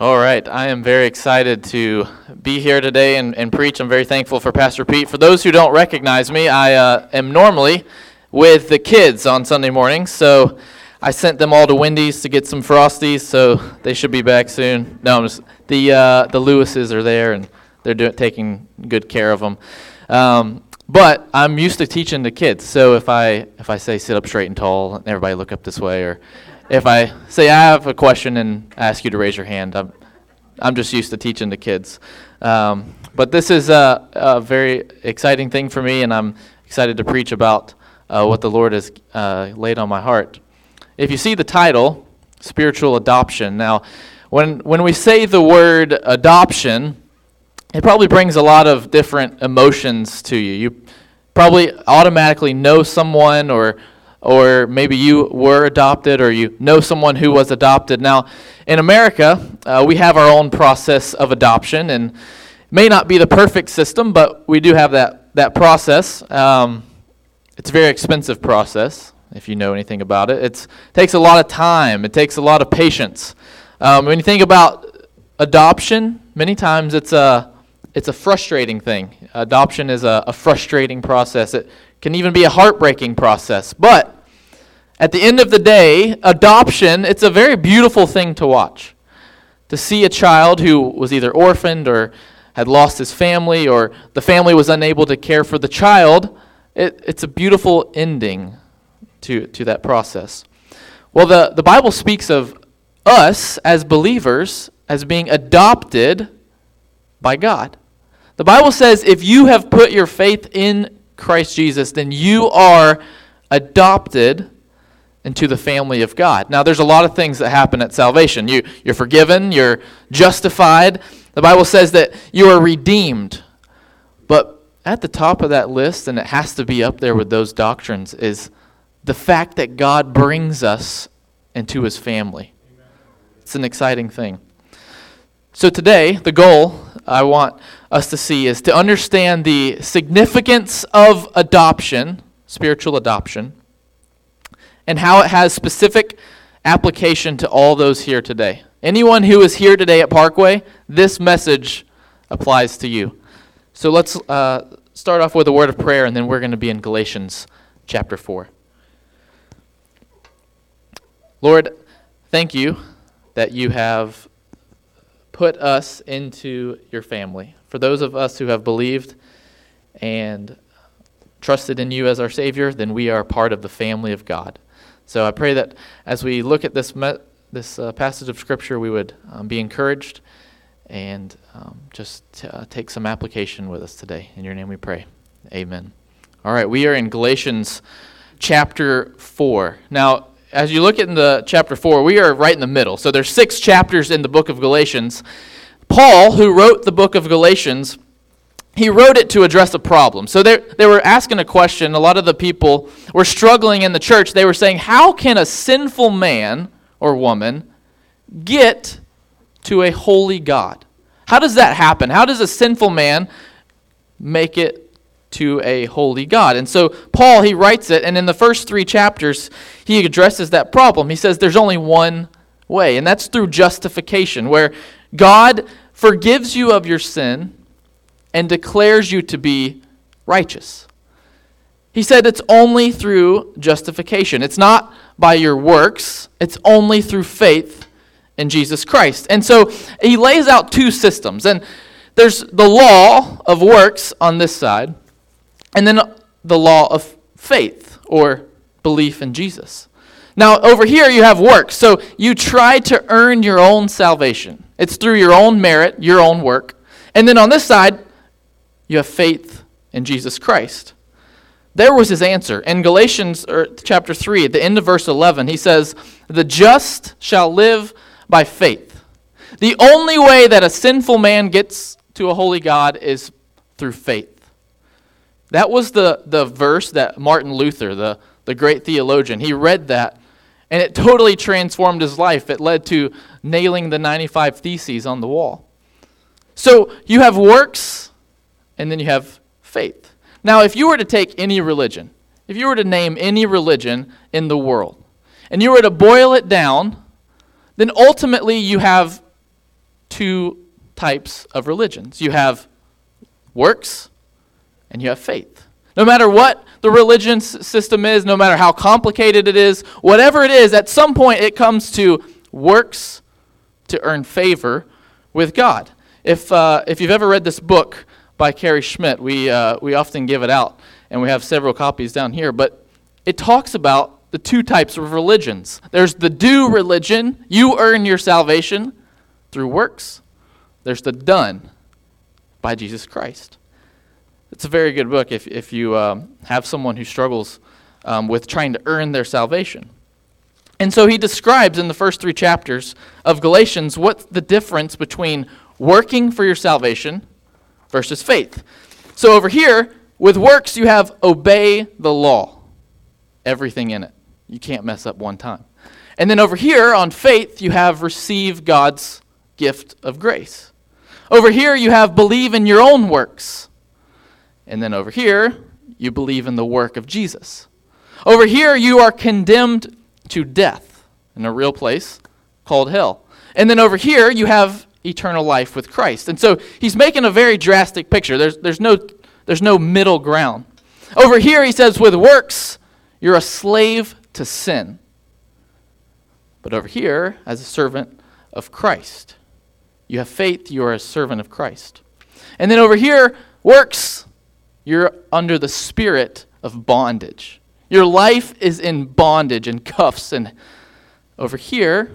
All right, I am very excited to be here today and preach. I'm very thankful for Pastor Pete. For those who don't recognize me, I am normally with the kids on Sunday mornings, so I sent them all to Wendy's to get some Frosties, so they should be back soon. No, I'm just, the Lewises are there, and they're taking good care of them. But I'm used to teaching the kids, so if I say sit up straight and tall, and everybody look up this way, or if I say I have a question and ask you to raise your hand, I'm just used to teaching the kids. But this is a very exciting thing for me, and I'm excited to preach about what the Lord has laid on my heart. If you see the title, Spiritual Adoption. Now, when we say the word adoption, it probably brings a lot of different emotions to you. You probably automatically know someone or maybe you were adopted, or you know someone who was adopted. Now, in America, we have our own process of adoption, and it may not be the perfect system, but we do have that process. It's a very expensive process, if you know anything about it. It takes a lot of time. It takes a lot of patience. When you think about adoption, many times it's a frustrating thing. Adoption is a frustrating process. It can even be a heartbreaking process. But at the end of the day, adoption, it's a very beautiful thing to watch. To see a child who was either orphaned or had lost his family, or the family was unable to care for the child, it's a beautiful ending to that process. Well, the Bible speaks of us as believers as being adopted by God. The Bible says if you have put your faith in Christ Jesus, then you are adopted into the family of God. Now, there's a lot of things that happen at salvation. You're forgiven, you're justified. The Bible says that you are redeemed. But at the top of that list, and it has to be up there with those doctrines, is the fact that God brings us into his family. It's an exciting thing. So today, the goal I want us to see is to understand the significance of adoption, spiritual adoption, and how it has specific application to all those here today. Anyone who is here today at Parkway, this message applies to you. So let's start off with a word of prayer, and then we're going to be in Galatians chapter 4. Lord, thank you that you have put us into your family. For those of us who have believed and trusted in you as our Savior, then we are part of the family of God. So I pray that as we look at this passage of Scripture, we would be encouraged and just take some application with us today. In your name we pray. Amen. All right, we are in Galatians chapter 4. Now, as you look at the chapter 4, we are right in the middle. So there's 6 chapters in the book of Galatians. Paul, who wrote the book of Galatians, he wrote it to address a problem. So they were asking a question. A lot of the people were struggling in the church. They were saying, how can a sinful man or woman get to a holy God? How does that happen? How does a sinful man make it to a holy God? And so Paul, he writes it, and in the first 3 chapters, he addresses that problem. He says there's only one way, and that's through justification, where God forgives you of your sin and declares you to be righteous. He said it's only through justification. It's not by your works. It's only through faith in Jesus Christ. And so he lays out 2 systems, and there's the law of works on this side, and then the law of faith, or belief in Jesus. Now, over here you have works. So you try to earn your own salvation. It's through your own merit, your own work. And then on this side, you have faith in Jesus Christ. There was his answer. In Galatians chapter 3, at the end of verse 11, he says, "The just shall live by faith." The only way that a sinful man gets to a holy God is through faith. That was the verse that Martin Luther, the great theologian, he read that, and it totally transformed his life. It led to nailing the 95 Theses on the wall. So you have works, and then you have faith. Now, if you were to take any religion, if you were to name any religion in the world, and you were to boil it down, then ultimately you have two types of religions. You have works and you have faith. No matter what the religion system is, no matter how complicated it is, whatever it is, at some point it comes to works to earn favor with God. If you've ever read this book by Carrie Schmidt, we often give it out, and we have several copies down here, but it talks about the two types of religions. There's the do religion, you earn your salvation through works. There's the done by Jesus Christ. It's a very good book if you have someone who struggles with trying to earn their salvation. And so he describes in the first three chapters of Galatians what's the difference between working for your salvation versus faith. So over here, with works, you have obey the law, everything in it. You can't mess up one time. And then over here on faith, you have receive God's gift of grace. Over here, you have believe in your own works. And then over here, you believe in the work of Jesus. Over here, you are condemned to death in a real place called hell. And then over here, you have eternal life with Christ. And so he's making a very drastic picture. There's no middle ground. Over here, he says, with works, you're a slave to sin. But over here, as a servant of Christ, you have faith, you are a servant of Christ. And then over here, works, you're under the spirit of bondage. Your life is in bondage and cuffs. And over here,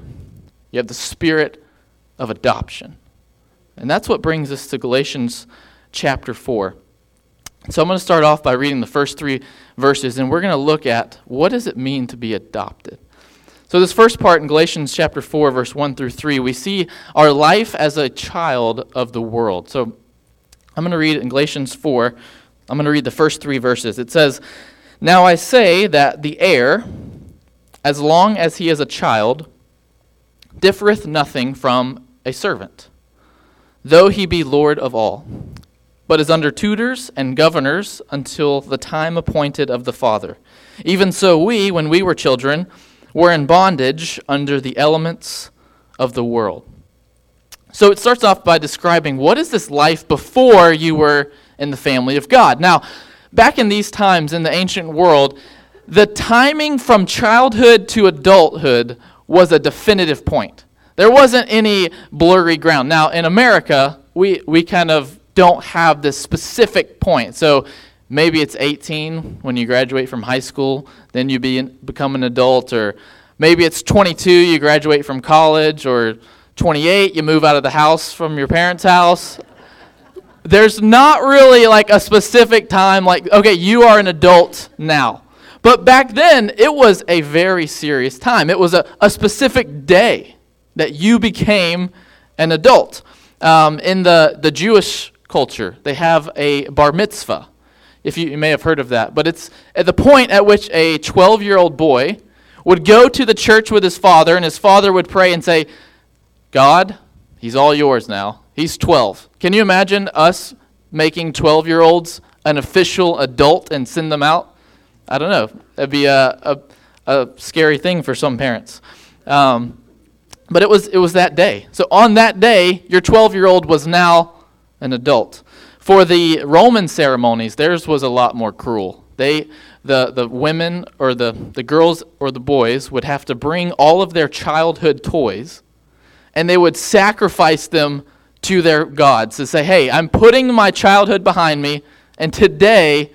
you have the spirit of adoption. And that's what brings us to Galatians chapter 4. So I'm going to start off by reading the first three verses, and we're going to look at what does it mean to be adopted. So this first part in Galatians chapter 4, verse 1 through 3, we see our life as a child of the world. So I'm going to read in Galatians 4, I'm going to read the first three verses. It says, "Now I say that the heir, as long as he is a child, differeth nothing from a servant, though he be Lord of all, but is under tutors and governors until the time appointed of the Father. Even so we, when we were children, were in bondage under the elements of the world." So it starts off by describing what is this life before you were in the family of God. Now, back in these times in the ancient world, the timing from childhood to adulthood was a definitive point. There wasn't any blurry ground. Now, in America, we kind of don't have this specific point. So maybe it's 18 when you graduate from high school, then you become an adult, or maybe it's 22, you graduate from college, or 28, you move out of the house from your parents' house. There's not really like a specific time like, okay, you are an adult now. But back then, it was a very serious time. It was a specific day that you became an adult. In the Jewish culture, they have a bar mitzvah, if you may have heard of that. But it's at the point at which a 12-year-old boy would go to the church with his father, and his father would pray and say, "God, he's all yours now. He's 12. Can you imagine us making 12-year-olds an official adult and send them out? I don't know. That'd be a scary thing for some parents. But it was that day. So on that day, your 12-year-old was now an adult. For the Roman ceremonies, theirs was a lot more cruel. The women or the girls or the boys would have to bring all of their childhood toys, and they would sacrifice them to their gods to say, "Hey, I'm putting my childhood behind me, and today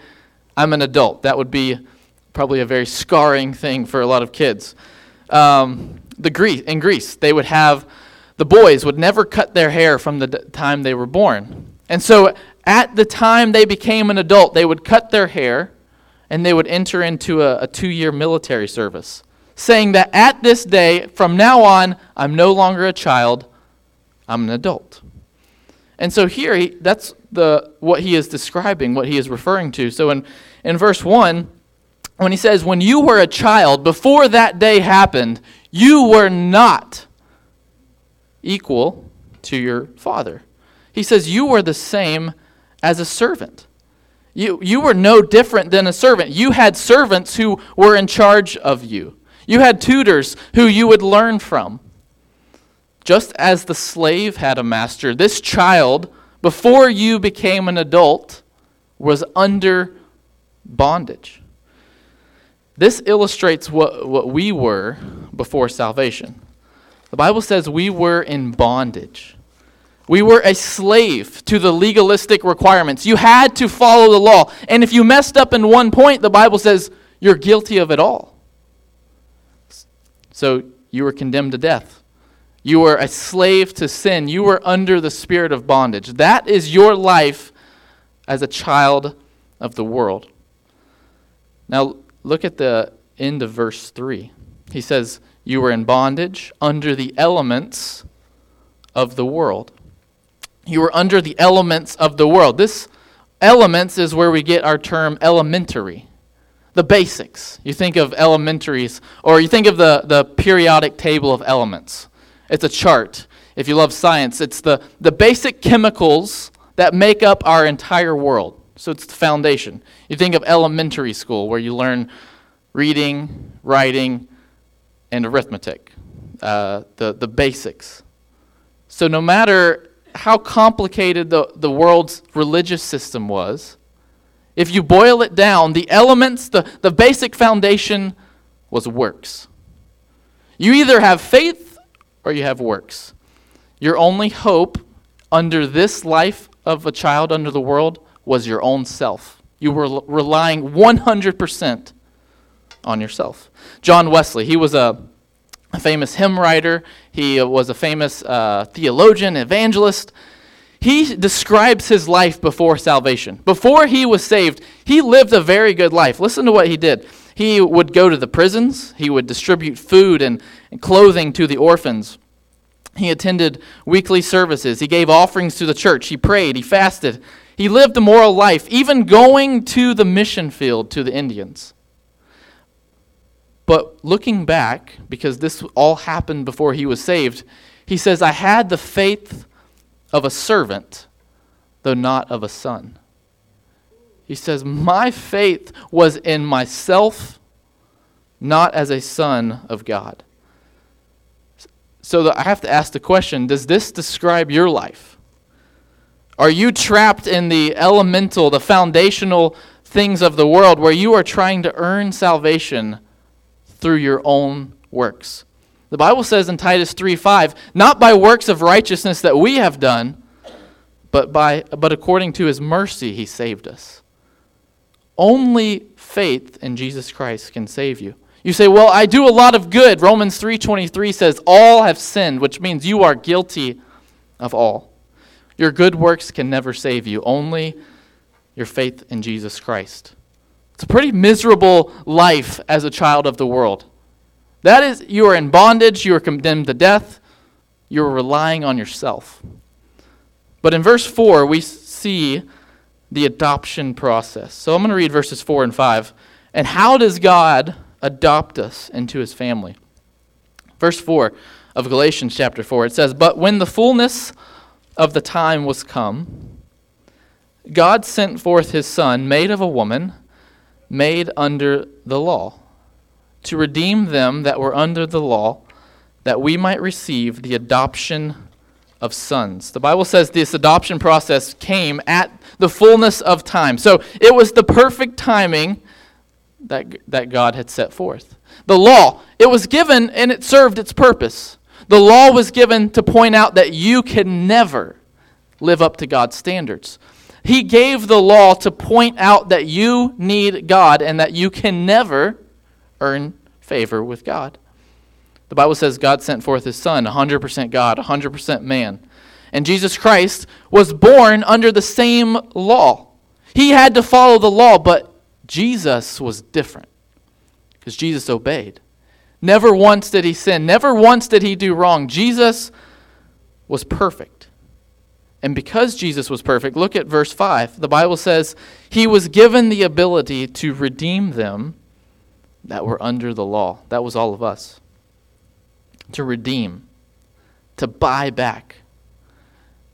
I'm an adult." That would be probably a very scarring thing for a lot of kids. In Greece, they would have, the boys would never cut their hair from the time they were born. And so at the time they became an adult, they would cut their hair and they would enter into a 2-year military service, saying that at this day, from now on, I'm no longer a child, I'm an adult. And so here, that's what he is describing, what he is referring to. So in verse 1, when he says, when you were a child, before that day happened, you were not equal to your father. He says you were the same as a servant. You were no different than a servant. You had servants who were in charge of you. You had tutors who you would learn from. Just as the slave had a master, this child, before you became an adult, was under bondage. This illustrates what we were before salvation. The Bible says we were in bondage. We were a slave to the legalistic requirements. You had to follow the law. And if you messed up in one point, the Bible says you're guilty of it all. So you were condemned to death. You were a slave to sin. You were under the spirit of bondage. That is your life as a child of the world. Now, look at the end of verse 3. He says, you were in bondage under the elements of the world. You were under the elements of the world. This elements is where we get our term elementary, the basics. You think of elementaries, or you think of the periodic table of elements. It's a chart. If you love science, it's the basic chemicals that make up our entire world. So it's the foundation. You think of elementary school where you learn reading, writing, and arithmetic, the basics. So no matter how complicated the world's religious system was, if you boil it down, the elements, the basic foundation was works. You either have faith or you have works. Your only hope under this life of a child under the world was your own self. You were relying 100% on yourself. John Wesley, he was a famous hymn writer. He was a famous theologian, evangelist. He describes his life before salvation. Before he was saved, he lived a very good life. Listen to what he did. He would go to the prisons. He would distribute food and clothing to the orphans. He attended weekly services. He gave offerings to the church. He prayed. He fasted. He lived a moral life, even going to the mission field to the Indians. But looking back, because this all happened before he was saved, he says, I had the faith of a servant, though not of a son. He says, my faith was in myself, not as a son of God. So I have to ask the question, does this describe your life? Are you trapped in the elemental, the foundational things of the world where you are trying to earn salvation through your own works? The Bible says in Titus 3:5, not by works of righteousness that we have done, but according to his mercy he saved us. Only faith in Jesus Christ can save you. You say, well, I do a lot of good. Romans 3:23 says, all have sinned, which means you are guilty of all. Your good works can never save you, only your faith in Jesus Christ. It's a pretty miserable life as a child of the world. That is, you are in bondage, you are condemned to death, you are relying on yourself. But in verse 4, we see the adoption process. So I'm going to read verses 4 and 5. And how does God adopt us into his family? Verse 4 of Galatians chapter 4, it says, but when the fullness of the time was come, God sent forth his son, made of a woman, made under the law, to redeem them that were under the law, that we might receive the adoption of sons. The Bible says this adoption process came at the fullness of time. So it was the perfect timing that God had set forth. The law, it was given and it served its purpose. The law was given to point out that you can never live up to God's standards. He gave the law to point out that you need God and that you can never earn favor with God. The Bible says God sent forth his son, 100% God, 100% man. And Jesus Christ was born under the same law. He had to follow the law, but Jesus was different because Jesus obeyed. Never once did he sin. Never once did he do wrong. Jesus was perfect. And because Jesus was perfect, look at verse 5. The Bible says, he was given the ability to redeem them that were under the law. That was all of us. To redeem. To buy back.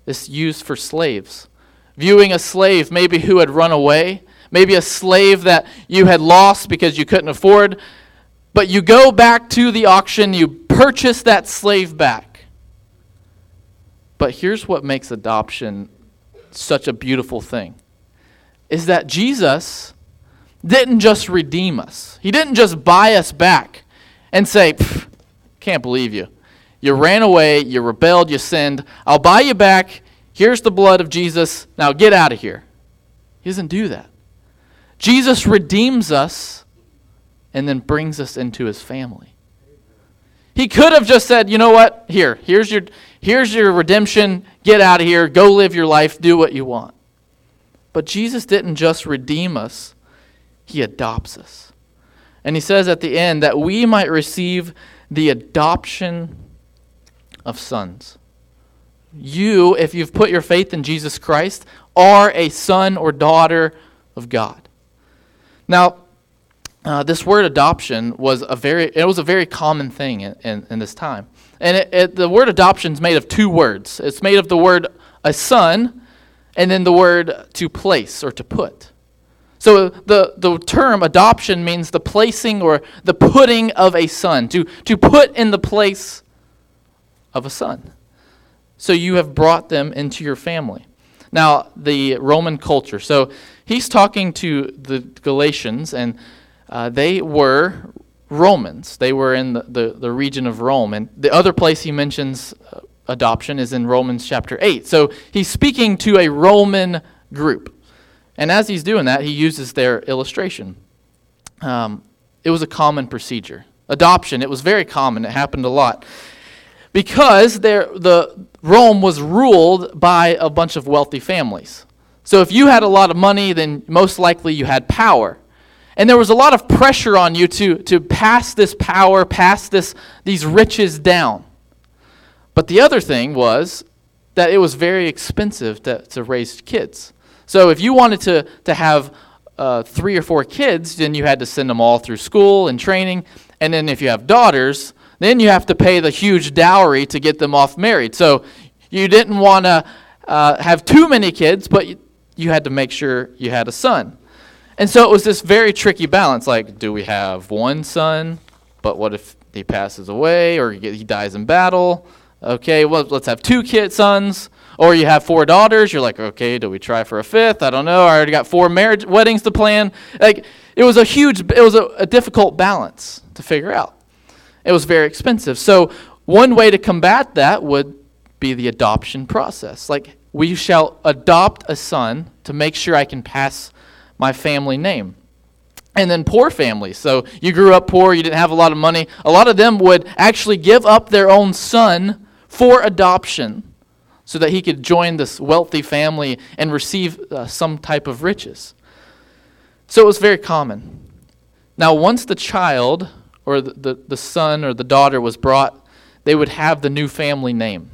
This used for slaves. Viewing a slave maybe who had run away. Maybe a slave that you had lost because you couldn't afford. But you go back to the auction. You purchase that slave back. But here's what makes adoption such a beautiful thing, is that Jesus didn't just redeem us. He didn't just buy us back and say, can't believe you. You ran away, you rebelled, you sinned. I'll buy you back. Here's the blood of Jesus. Now get out of here. He doesn't do that. Jesus redeems us and then brings us into his family. He could have just said, you know what? Here's your redemption. Get out of here. Go live your life. Do what you want. But Jesus didn't just redeem us. He adopts us. And he says at the end that we might receive the adoption of sons. You, if you've put your faith in Jesus Christ, are a son or daughter of God. Now, this word adoption was a very common thing in this time. And the word adoption is made of two words. It's made of the word a son and then the word to place or to put. So the term adoption means the placing or the putting of a son, to put in the place of a son. So you have brought them into your family. Now, the Roman culture. So he's talking to the Galatians, and they were Romans. They were in the region of Rome. And the other place he mentions adoption is in Romans chapter 8. So he's speaking to a Roman group. And as he's doing that, he uses their illustration. It was a common procedure. Adoption, it was very common. It happened a lot. Because Rome was ruled by a bunch of wealthy families. So if you had a lot of money, then most likely you had power. And there was a lot of pressure on you to pass this power, pass these riches down. But the other thing was that it was very expensive to raise kids. So if you wanted to have 3 or 4 kids, then you had to send them all through school and training. And then if you have daughters, then you have to pay the huge dowry to get them off married. So you didn't want to have too many kids, but you had to make sure you had a son. And so it was this very tricky balance, like, do we have one son, but what if he passes away or he dies in battle? Okay, well, let's have 2 sons. Or you have 4 daughters, you're like, okay, do we try for a 5th? I don't know, I already got 4 weddings to plan. Like, it was a difficult balance to figure out. It was very expensive. So one way to combat that would be the adoption process. Like, we shall adopt a son to make sure I can pass my family name. And then poor families. So you grew up poor, you didn't have a lot of money. A lot of them would actually give up their own son for adoption so that he could join this wealthy family and receive some type of riches. So it was very common. Now, once the child or the son or the daughter was brought, they would have the new family name.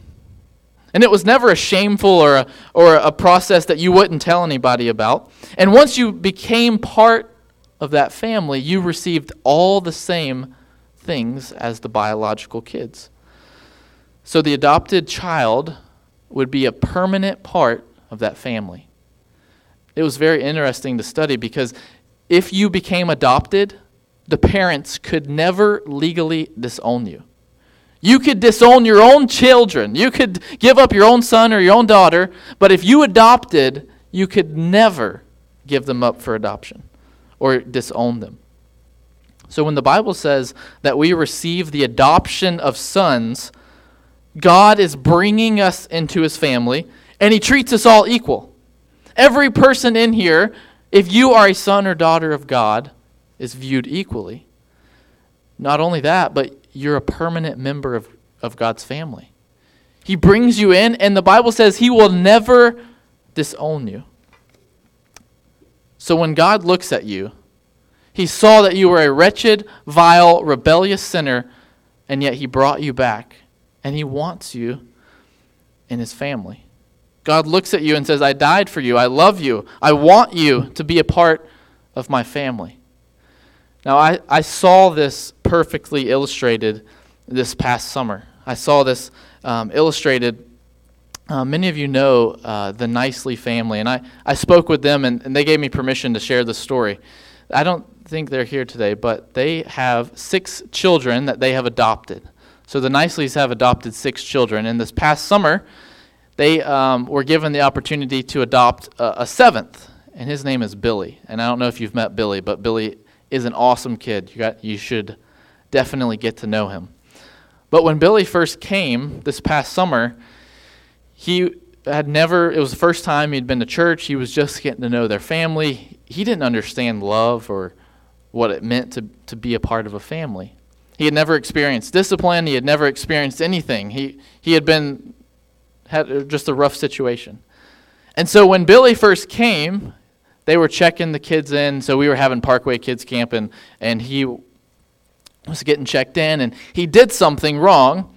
And it was never a shameful or a process that you wouldn't tell anybody about. And once you became part of that family, you received all the same things as the biological kids. So the adopted child would be a permanent part of that family. It was very interesting to study because if you became adopted, the parents could never legally disown you. You could disown your own children. You could give up your own son or your own daughter. But if you adopted, you could never give them up for adoption or disown them. So when the Bible says that we receive the adoption of sons, God is bringing us into his family, and he treats us all equal. Every person in here, if you are a son or daughter of God, is viewed equally. Not only that, but you're a permanent member of God's family. He brings you in, and the Bible says he will never disown you. So when God looks at you, he saw that you were a wretched, vile, rebellious sinner, and yet he brought you back, and he wants you in his family. God looks at you and says, I died for you, I love you, I want you to be a part of my family. Now, I saw this perfectly illustrated this past summer. I saw this illustrated. Many of you know the Nicely family, and I spoke with them, and they gave me permission to share this story. I don't think they're here today, but they have 6 children that they have adopted. So the Nicely's have adopted 6 children, and this past summer, they were given the opportunity to adopt a seventh, and his name is Billy. And I don't know if you've met Billy, but Billy is an awesome kid. You should definitely get to know him. But when Billy first came this past summer, it was the first time he'd been to church. He was just getting to know their family. He didn't understand love or what it meant to be a part of a family. He had never experienced discipline. He had never experienced anything. He had just a rough situation. And so when Billy first came, they were checking the kids in. So we were having Parkway Kids Camp, and he was getting checked in, and he did something wrong,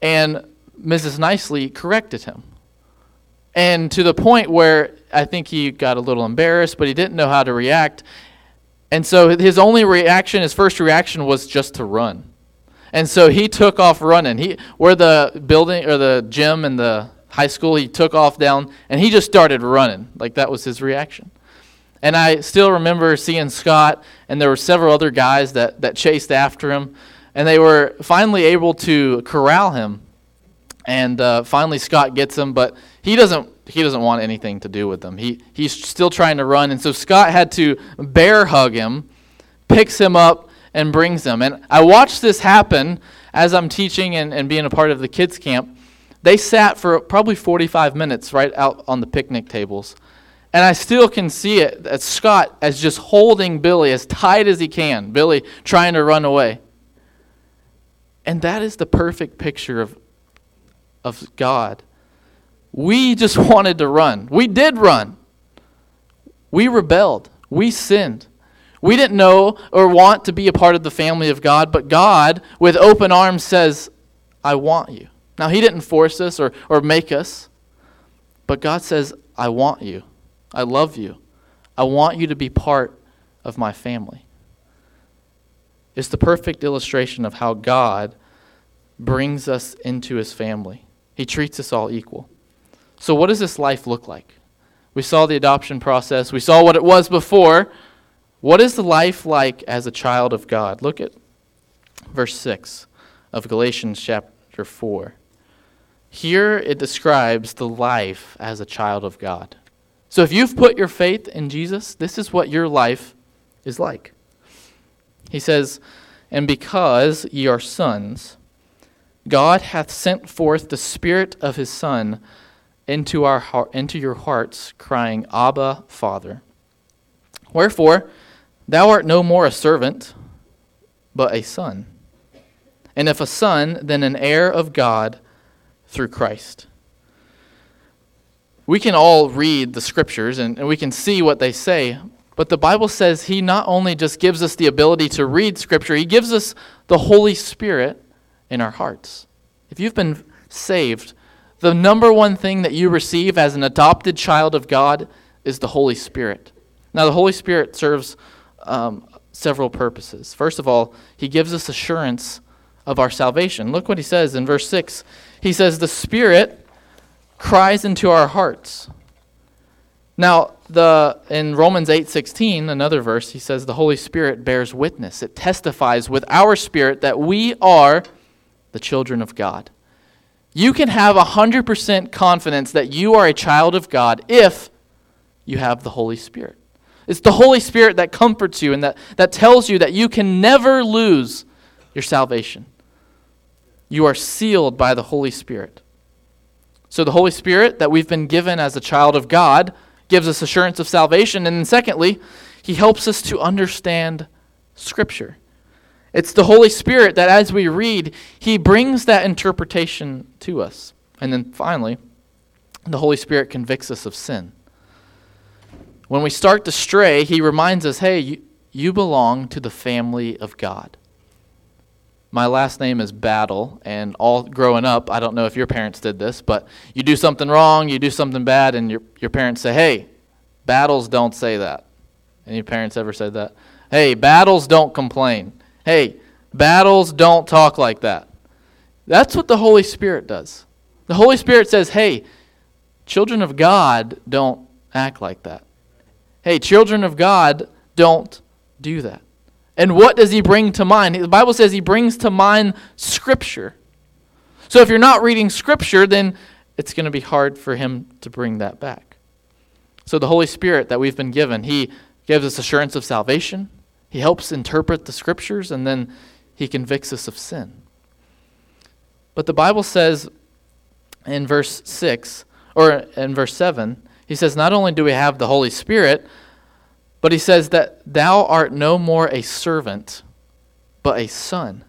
and Mrs. Nicely corrected him. And to the point where I think he got a little embarrassed, but he didn't know how to react. And so his first reaction was just to run. And so he took off running. Where the building or the gym and the high school, he took off down, and he just started running. Like, that was his reaction. And I still remember seeing Scott, and there were several other guys that chased after him, and they were finally able to corral him. And finally Scott gets him, but he doesn't want anything to do with them. He's still trying to run, and so Scott had to bear hug him, picks him up, and brings him. And I watched this happen as I'm teaching and being a part of the kids' camp. They sat for probably 45 minutes right out on the picnic tables. And I still can see it, that Scott as just holding Billy as tight as he can, Billy trying to run away. And that is the perfect picture of God. We just wanted to run. We did run. We rebelled. We sinned. We didn't know or want to be a part of the family of God, but God, with open arms, says, I want you. Now, he didn't force us or make us, but God says, I want you. I love you. I want you to be part of my family. It's the perfect illustration of how God brings us into his family. He treats us all equal. So what does this life look like? We saw the adoption process. We saw what it was before. What is the life like as a child of God? Look at verse 6 of Galatians chapter 4. Here it describes the life as a child of God. So if you've put your faith in Jesus, this is what your life is like. He says, and because ye are sons, God hath sent forth the Spirit of his Son into your hearts, crying, Abba, Father. Wherefore, thou art no more a servant, but a son. And if a son, then an heir of God through Christ. We can all read the scriptures, and we can see what they say, but the Bible says he not only just gives us the ability to read scripture, he gives us the Holy Spirit in our hearts. If you've been saved, the number one thing that you receive as an adopted child of God is the Holy Spirit. Now, the Holy Spirit serves several purposes. First of all, he gives us assurance of our salvation. Look what he says in verse 6. He says, the Spirit cries into our hearts. Now, in Romans 8:16, another verse, he says, the Holy Spirit bears witness. It testifies with our spirit that we are the children of God. You can have 100% confidence that you are a child of God if you have the Holy Spirit. It's the Holy Spirit that comforts you and that tells you that you can never lose your salvation. You are sealed by the Holy Spirit. So the Holy Spirit that we've been given as a child of God gives us assurance of salvation. And then secondly, he helps us to understand Scripture. It's the Holy Spirit that as we read, he brings that interpretation to us. And then finally, the Holy Spirit convicts us of sin. When we start to stray, he reminds us, hey, you belong to the family of God. My last name is Battle, and all growing up, I don't know if your parents did this, but you do something wrong, you do something bad, and your parents say, hey, battles don't say that. Any parents ever said that? Hey, battles don't complain. Hey, battles don't talk like that. That's what the Holy Spirit does. The Holy Spirit says, hey, children of God don't act like that. Hey, children of God don't do that. And what does he bring to mind? The Bible says he brings to mind Scripture. So if you're not reading Scripture, then it's going to be hard for him to bring that back. So the Holy Spirit that we've been given, he gives us assurance of salvation. He helps interpret the scriptures, and then he convicts us of sin. But the Bible says in verse 6, or in verse 7, he says, not only do we have the Holy Spirit, but he says that thou art no more a servant, but a son.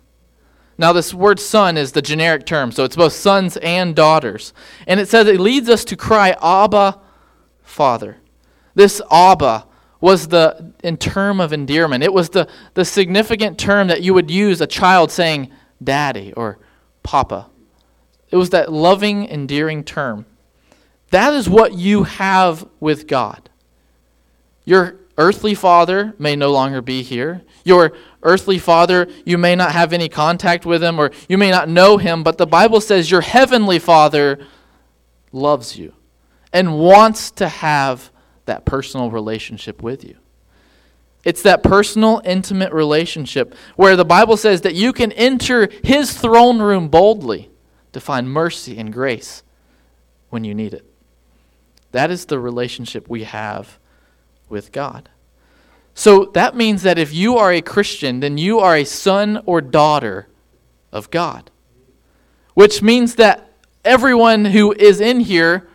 Now, this word son is the generic term, so it's both sons and daughters. And it says it leads us to cry, Abba, Father. This Abba was the term of endearment. It was the significant term that you would use a child saying, Daddy or Papa. It was that loving, endearing term. That is what you have with God. Your earthly father may no longer be here. Your earthly father, you may not have any contact with him, or you may not know him, but the Bible says your heavenly Father loves you and wants to have that personal relationship with you. It's that personal, intimate relationship where the Bible says that you can enter his throne room boldly to find mercy and grace when you need it. That is the relationship we have with God. So that means that if you are a Christian, then you are a son or daughter of God, which means that everyone who is in here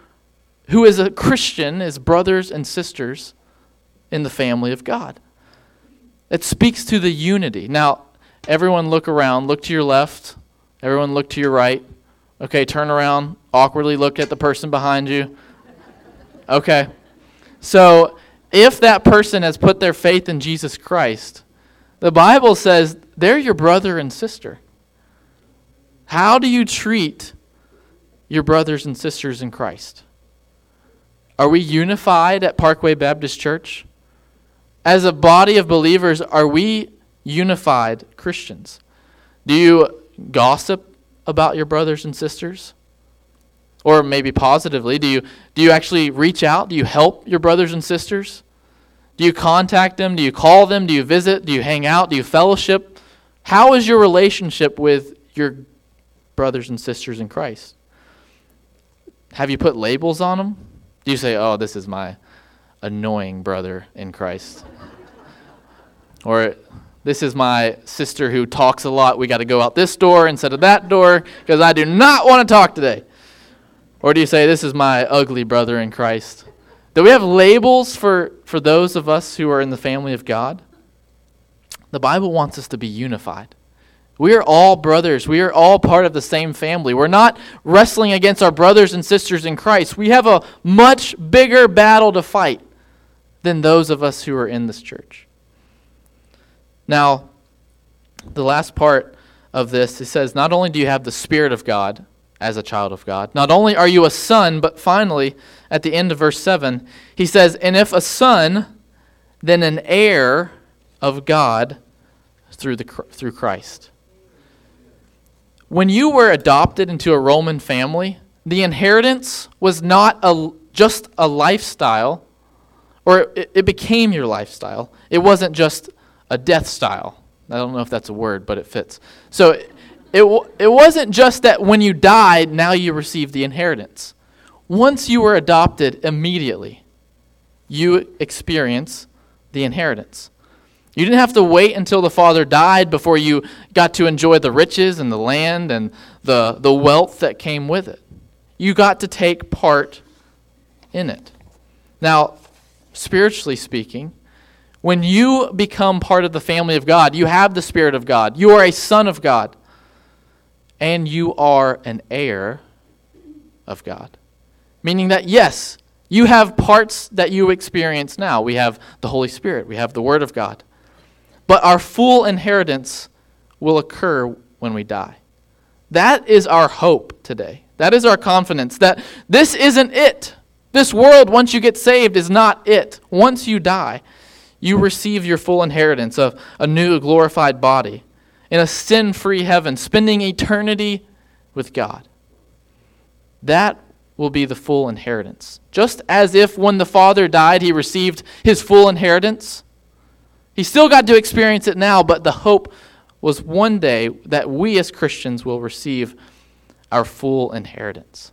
who is a Christian is brothers and sisters in the family of God. It speaks to the unity. Now, everyone look around. Look to your left. Everyone look to your right. Okay, turn around. Awkwardly look at the person behind you. Okay. So if that person has put their faith in Jesus Christ, the Bible says they're your brother and sister. How do you treat your brothers and sisters in Christ? Are we unified at Parkway Baptist Church? As a body of believers, are we unified Christians? Do you gossip about your brothers and sisters? Or maybe positively, do you actually reach out? Do you help your brothers and sisters? Do you contact them? Do you call them? Do you visit? Do you hang out? Do you fellowship? How is your relationship with your brothers and sisters in Christ? Have you put labels on them? Do you say, oh, this is my annoying brother in Christ? Or this is my sister who talks a lot. We got to go out this door instead of that door because I do not want to talk today. Or do you say, this is my ugly brother in Christ? Do we have labels for those of us who are in the family of God? The Bible wants us to be unified. We are all brothers. We are all part of the same family. We're not wrestling against our brothers and sisters in Christ. We have a much bigger battle to fight than those of us who are in this church. Now, the last part of this, it says, not only do you have the Spirit of God as a child of God, not only are you a son, but finally, at the end of verse 7, he says, and if a son, then an heir of God through Christ. When you were adopted into a Roman family, the inheritance was not just a lifestyle, or it became your lifestyle. It wasn't just a death style. I don't know if that's a word, but it fits. So it wasn't just that when you died, now you received the inheritance. Once you were adopted, immediately you experience the inheritance. You didn't have to wait until the father died before you got to enjoy the riches and the land and the wealth that came with it. You got to take part in it. Now, spiritually speaking, when you become part of the family of God, you have the Spirit of God. You are a son of God. And you are an heir of God. Meaning that, yes, you have parts that you experience now. We have the Holy Spirit. We have the Word of God. But our full inheritance will occur when we die. That is our hope today. That is our confidence that this isn't it. This world, once you get saved, is not it. Once you die, you receive your full inheritance of a new glorified body in a sin-free heaven, spending eternity with God. That will be the full inheritance. Just as if when the Father died, he received his full inheritance. He still got to experience it now, but the hope was one day that we as Christians will receive our full inheritance.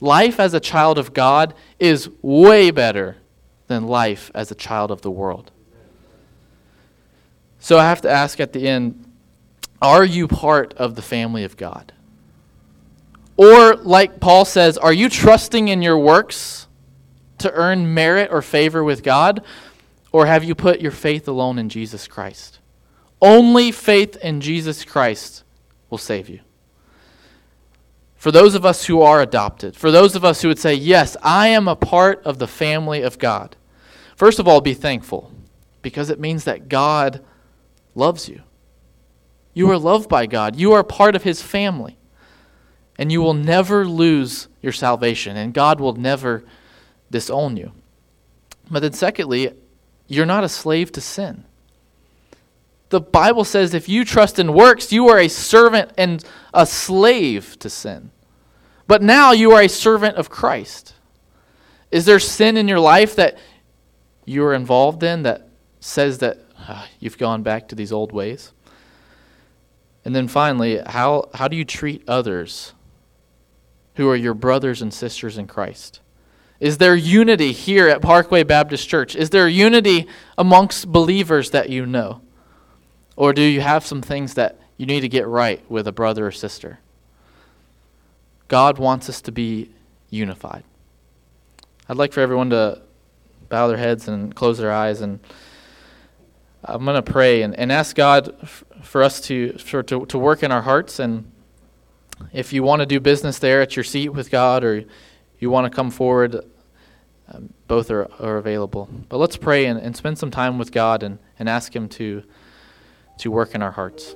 Life as a child of God is way better than life as a child of the world. So I have to ask at the end, are you part of the family of God? Or, like Paul says, are you trusting in your works to earn merit or favor with God? Or have you put your faith alone in Jesus Christ? Only faith in Jesus Christ will save you. For those of us who are adopted, for those of us who would say, yes, I am a part of the family of God, first of all, be thankful, because it means that God loves you. You are loved by God. You are part of his family. And you will never lose your salvation, and God will never disown you. But then secondly, you're not a slave to sin. The Bible says if you trust in works, you are a servant and a slave to sin. But now you are a servant of Christ. Is there sin in your life that you are involved in that says that you've gone back to these old ways? And then finally, how do you treat others who are your brothers and sisters in Christ? Is there unity here at Parkway Baptist Church? Is there unity amongst believers that you know? Or do you have some things that you need to get right with a brother or sister? God wants us to be unified. I'd like for everyone to bow their heads and close their eyes, and I'm going to pray and ask God for us to work in our hearts. And if you want to do business there at your seat with God, or you want to come forward, both are available. But let's pray and spend some time with God and ask him to work in our hearts.